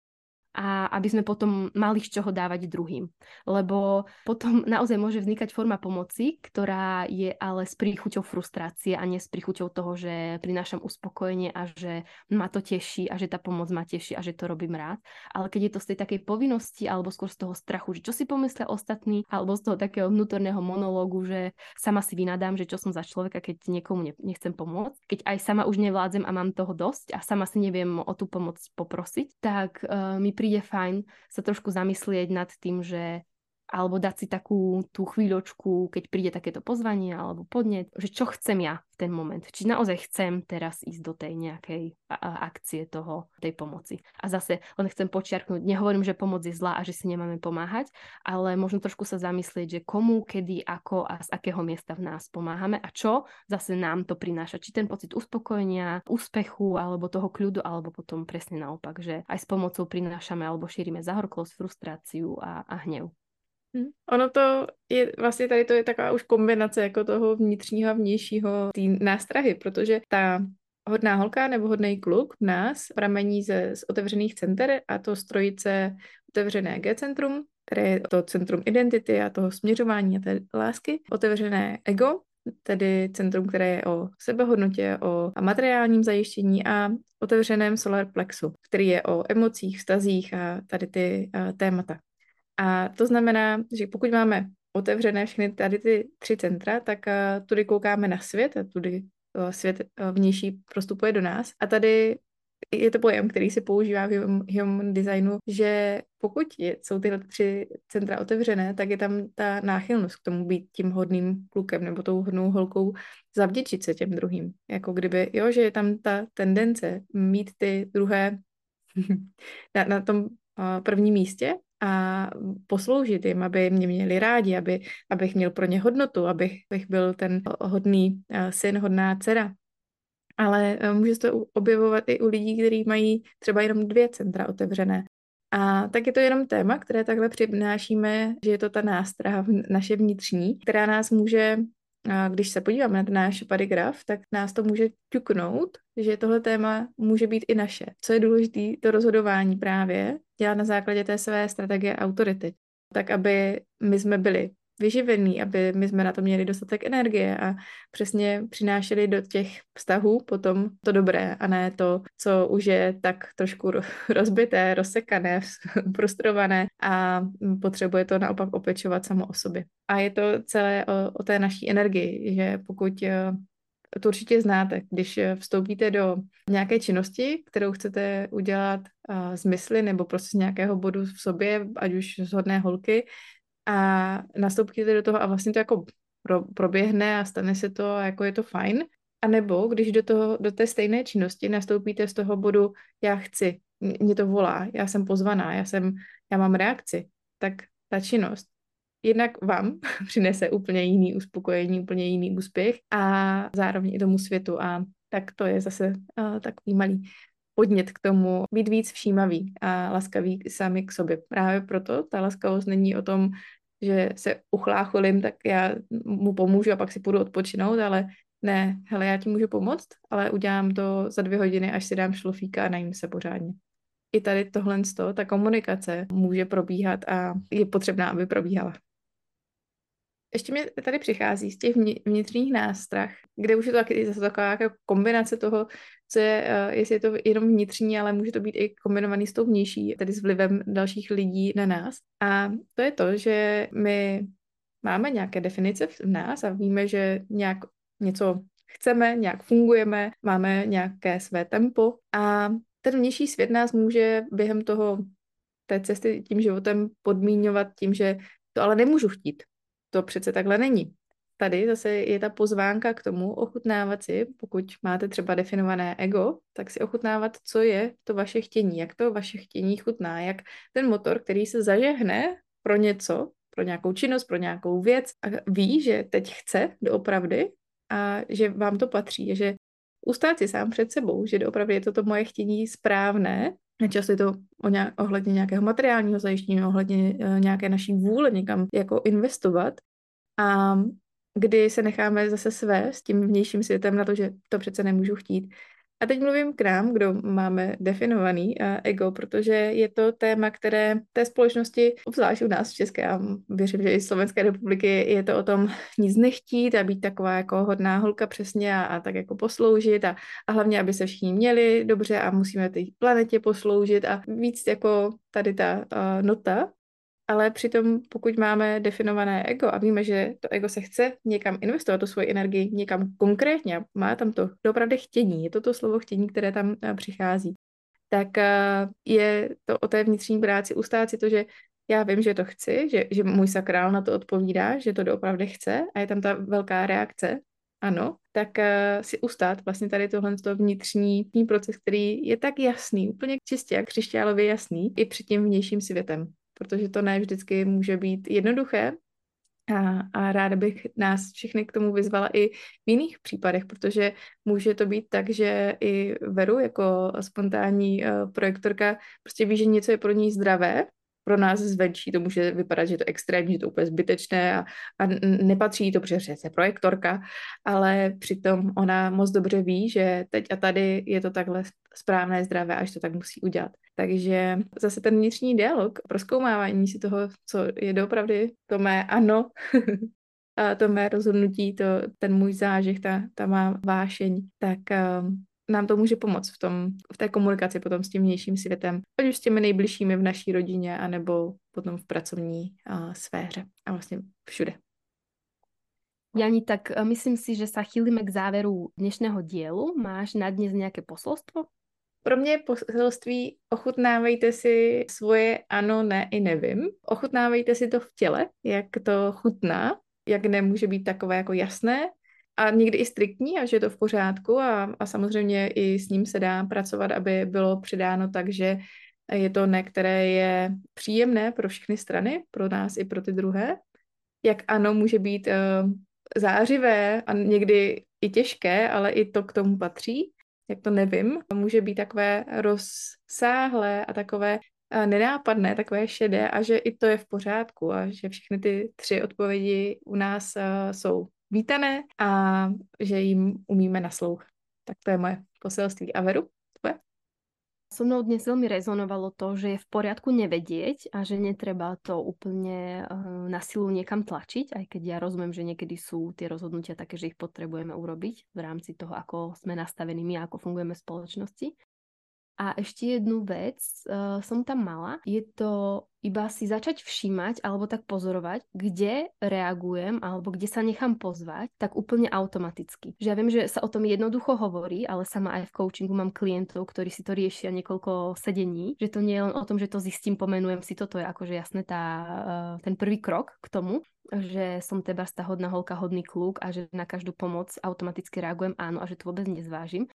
a aby sme potom mali z čoho dávať druhým. Lebo potom naozaj môže vznikať forma pomoci, ktorá je ale s príchuťou frustrácie a nie s príchuťou toho, že prinášam uspokojenie a že ma to teší a že tá pomoc ma teší a že to robím rád. Ale keď je to z tej takej povinnosti alebo skôr z toho strachu, že čo si pomyslia ostatní, alebo z toho takého vnútorného monológu, že sama si vynadám, že čo som za človeka, keď niekomu nechcem pomôcť, keď aj sama už nevládzem a mám toho dosť a sama si neviem o tú pomoc poprosiť, tak mi príde fajn sa trošku zamyslieť nad tým, že alebo dať si takú tú chvíľočku, keď príde takéto pozvanie alebo podnet, že čo chcem ja v ten moment. Či naozaj chcem teraz ísť do tej nejakej akcie toho, tej pomoci. A zase len chcem počiarknúť, nehovorím, že pomoc je zlá a že si nemáme pomáhať, ale možno trošku sa zamyslieť, že komu, kedy, ako a z akého miesta v nás pomáhame a čo zase nám to prináša. Či ten pocit uspokojenia, úspechu alebo toho kľudu, alebo potom presne naopak, že aj s pomocou prinášame alebo šírime zahorklosť, frustráciu a hnev. Ono to je, vlastně tady to je taková už kombinace jako toho vnitřního a vnějšího té nástrahy, protože ta hodná holka nebo hodnej kluk v nás pramení z otevřených center a to strojice otevřené G-centrum, které je to centrum identity a toho směřování a té lásky, otevřené ego, tedy centrum, které je o sebehodnotě, o materiálním zajištění a otevřeném solar plexu, který je o emocích, vztazích a tady ty témata. A to znamená, že pokud máme otevřené všechny tady ty tři centra, tak tudy koukáme na svět a tudy svět vnější prostupuje do nás. A tady je to pojem, který se používá v Human Designu, že pokud jsou tyhle tři centra otevřené, tak je tam ta náchylnost k tomu být tím hodným klukem nebo tou hodnou holkou, zavděčit se těm druhým. Jako kdyby, jo, že je tam ta tendence mít ty druhé na tom prvním místě, a posloužit jim, aby mě měli rádi, abych měl pro ně hodnotu, abych byl ten hodný syn, hodná dcera. Ale může se to objevovat i u lidí, kteří mají třeba jenom 2 centra otevřené. A tak je to jenom téma, které takhle přinášíme, že je to ta nástraha naše vnitřní, která nás může, když se podíváme na ten náš padigraf, tak nás to může ťuknout, že tohle téma může být i naše. Co je důležité, to rozhodování právě dělat na základě té své strategie autority. Tak, aby my jsme byli vyživení, aby my jsme na to měli dostatek energie a přesně přinášeli do těch vztahů potom to dobré a ne to, co už je tak trošku rozbité, rozsekané, frustrované a potřebuje to naopak opečovat samo o sobě. A je to celé o té naší energii, že pokud to určitě znáte, když vstoupíte do nějaké činnosti, kterou chcete udělat z mysli nebo prostě z nějakého bodu v sobě, ať už z hodné holky, a nastoupíte do toho a vlastně to jako proběhne a stane se to a jako je to fajn. A nebo když do té stejné činnosti nastoupíte z toho bodu já chci, mě to volá, já jsem pozvaná, já mám reakci, tak ta činnost jednak vám přinese úplně jiný uspokojení, úplně jiný úspěch a zároveň i tomu světu. A tak to je zase takový malý podnět k tomu být víc všímavý a laskavý sami k sobě. Právě proto ta laskavost není o tom, že se uchlácholím, tak já mu pomůžu a pak si půjdu odpočinout, ale ne, hele, já ti můžu pomoct, ale udělám to za 2 hodiny, až si dám šlofíka a najím se pořádně. I tady tohle, ta komunikace může probíhat a je potřebná, aby probíhala. Ještě mi tady přichází z těch vnitřních nástrah, kde už je to taky zase taková kombinace toho, co je, jestli je to jenom vnitřní, ale může to být i kombinovaný s tou vnější, tedy s vlivem dalších lidí na nás. A to je to, že my máme nějaké definice v nás a víme, že nějak něco chceme, nějak fungujeme, máme nějaké své tempo a ten vnější svět nás může během té cesty tím životem podmíňovat tím, že to ale nemůžu chtít. To přece takhle není. Tady zase je ta pozvánka k tomu ochutnávat si, pokud máte třeba definované ego, tak si ochutnávat, co je to vaše chtění, jak to vaše chtění chutná, jak ten motor, který se zažehne pro něco, pro nějakou činnost, pro nějakou věc a ví, že teď chce doopravdy a že vám to patří, že ustát si sám před sebou, že doopravdy je toto moje chtění správné. Často je to ohledně nějakého materiálního zajištění, ohledně nějaké naší vůle někam jako investovat. A kdy se necháme zase svést tím vnějším světem na to, že to přece nemůžu chtít. A teď mluvím k nám, kdo máme definovaný ego, protože je to téma, které té společnosti, obzvlášť u nás v České a věřím, že i Slovenské republiky, je to o tom nic nechtít a být taková jako hodná holka přesně a tak jako posloužit a hlavně, aby se všichni měli dobře a musíme té planetě posloužit a víc jako tady ta nota. Ale přitom, pokud máme definované ego a víme, že to ego se chce někam investovat, tu svoji energii někam konkrétně a má tam to opravdu chtění, je to to slovo chtění, které tam přichází, tak je to o té vnitřní práci ustát si to, že já vím, že to chci, že můj sakrál na to odpovídá, že to doopravdy chce a je tam ta velká reakce, ano, tak si ustát vlastně tady tohle vnitřní proces, který je tak jasný, úplně čistě a křišťálově jasný i před tím vnějším světem, protože to ne vždycky může být jednoduché a ráda bych nás všechny k tomu vyzvala i v jiných případech, protože může to být tak, že i Veru jako spontánní projektorka prostě ví, že něco je pro ní zdravé, pro nás zvenčí to může vypadat, že je to extrémní, že to úplně zbytečné a nepatří to, protože je projektorka, ale přitom ona moc dobře ví, že teď a tady je to takhle správné, zdravé a že to tak musí udělat. Takže zase ten vnitřní dialog, prozkoumávání si toho, co je doopravdy to mé ano, a to mé rozhodnutí, to, ten můj zážeh, ta má vášeň, tak nám to může pomoct v té komunikaci potom s tím vnějším světem, ať už s těmi nejbližšími v naší rodině, anebo potom v pracovní sféře a vlastně všude. Jani, tak myslím si, že sa chýlíme k záveru dnešného dielu. Máš na dnes nejaké posolstvo? Pro mě poselství: ochutnávejte si svoje ano, ne i nevím. Ochutnávejte si to v těle, jak to chutná, jak nemůže být takové jako jasné, a někdy i striktní, a že je to v pořádku a samozřejmě i s ním se dá pracovat, aby bylo předáno tak, že je to ne, které je příjemné pro všechny strany, pro nás i pro ty druhé. Jak ano může být zářivé a někdy i těžké, ale i to k tomu patří, jak to nevím. Může být takové rozsáhlé a takové nenápadné, takové šedé a že i to je v pořádku a že všechny ty tři odpovědi u nás jsou vítané a že jim umíme naslouchat. Tak to je moje poselství. A Veru, tvoje? So mnou dnes veľmi rezonovalo to, že je v poriadku nevedieť a že netreba to úplne na silu niekam tlačiť, aj keď ja rozumiem, že niekedy sú tie rozhodnutia také, že ich potrebujeme urobiť v rámci toho, ako sme nastavení my a ako fungujeme v spoločnosti. A ešte jednu vec som tam mala. Je to iba si začať všímať alebo tak pozorovať, kde reagujem alebo kde sa nechám pozvať, tak úplne automaticky. Že ja viem, že sa o tom jednoducho hovorí, ale sama aj v coachingu mám klientov, ktorí si to riešia niekoľko sedení. Že to nie je len o tom, že to zistím, pomenujem si to je akože jasné ten prvý krok k tomu, že som tebárs tá hodná holka, hodný kluk a že na každú pomoc automaticky reagujem áno a že to vôbec nezvážim.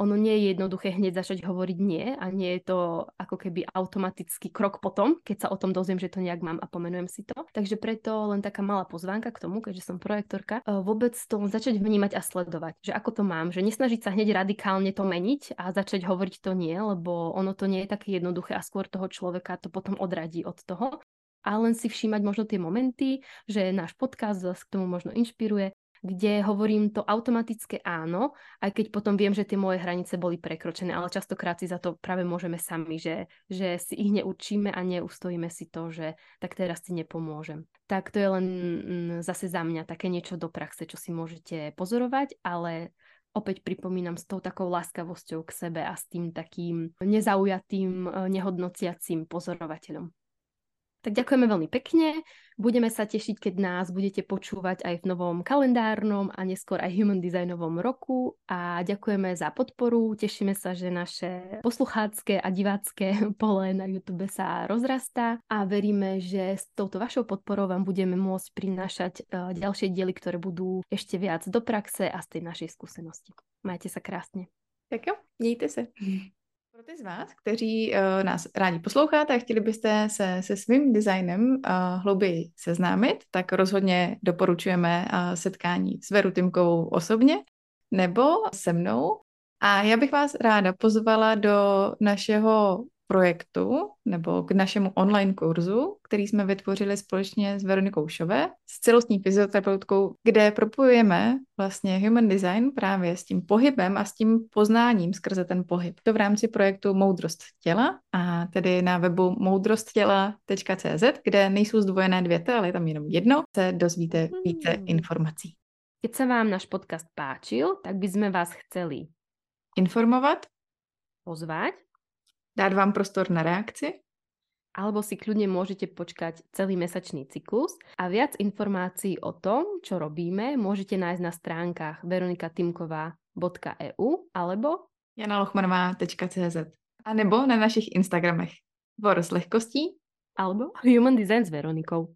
Ono nie je jednoduché hneď začať hovoriť nie a nie je to ako keby automatický krok potom, keď sa o tom dozviem, že to nejak mám a pomenujem si to. Takže preto len taká malá pozvánka k tomu, keďže som projektorka, vôbec to začať vnímať a sledovať, že ako to mám, že nesnažiť sa hneď radikálne to meniť a začať hovoriť to nie, lebo ono to nie je také jednoduché a skôr toho človeka to potom odradí od toho. A len si všímať možno tie momenty, že náš podcast vás k tomu možno inšpiruje, kde hovorím to automatické áno, aj keď potom viem, že tie moje hranice boli prekročené, ale častokrát si za to práve môžeme sami, že si ich neurčíme a neustojíme si to, že tak teraz si nepomôžem. Tak to je len zase za mňa také niečo do praxe, čo si môžete pozorovať, ale opäť pripomínam s tou takou láskavosťou k sebe a s tým takým nezaujatým, nehodnociacím pozorovateľom. Tak ďakujeme veľmi pekne. Budeme sa tešiť, keď nás budete počúvať aj v novom kalendárnom a neskôr aj Human Designovom roku. A ďakujeme za podporu. Tešíme sa, že naše posluchácké a divácké pole na YouTube sa rozrastá a veríme, že s touto vašou podporou vám budeme môcť prinášať ďalšie diely, ktoré budú ešte viac do praxe a z tej našej skúsenosti. Majte sa krásne. Tak jo, mějte se. Pro ty z vás, kteří nás rádi posloucháte a chtěli byste se svým designem hlouběji seznámit, tak rozhodně doporučujeme setkání s Verou Tymkovou osobně nebo se mnou. A já bych vás ráda pozvala do našeho projektu nebo k našemu online kurzu, který jsme vytvořili společně s Veronikou Šové, s celostní fyzioterapeutkou, kde propojujeme vlastně Human Design právě s tím pohybem a s tím poznáním skrze ten pohyb. To v rámci projektu Moudrost těla a tedy na webu moudrosttela.cz, kde nejsou zdvojené dvě T, ale je tam jenom jedno, se dozvíte více informací. Keď sa vám náš podcast páčil, tak by sme vás chceli informovat, pozvať, dát vám prostor na reakci. Alebo si kľudne môžete počkať celý mesačný cyklus a viac informácií o tom, čo robíme, môžete nájsť na stránkach veronikatymkova.eu alebo janalochmanovacz.cz a nebo na našich Instagramech Vor s lehkostí alebo Human Design s Veronikou.